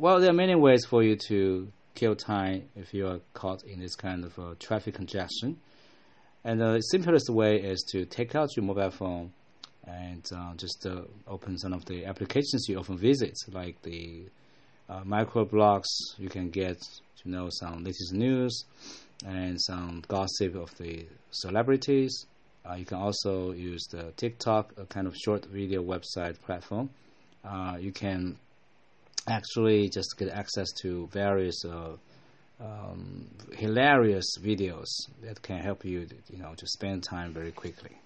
Well, there are many ways for you to kill time if you are caught in this kind of traffic congestion. And the simplest way is to take out your mobile phone and just open some of the applications you often visit, like the microblogs. You can get to know some latest news and some gossip of the celebrities. You can also use the TikTok, a kind of short video website platform. You can actually just get access to various hilarious videos that can help you, to spend time very quickly.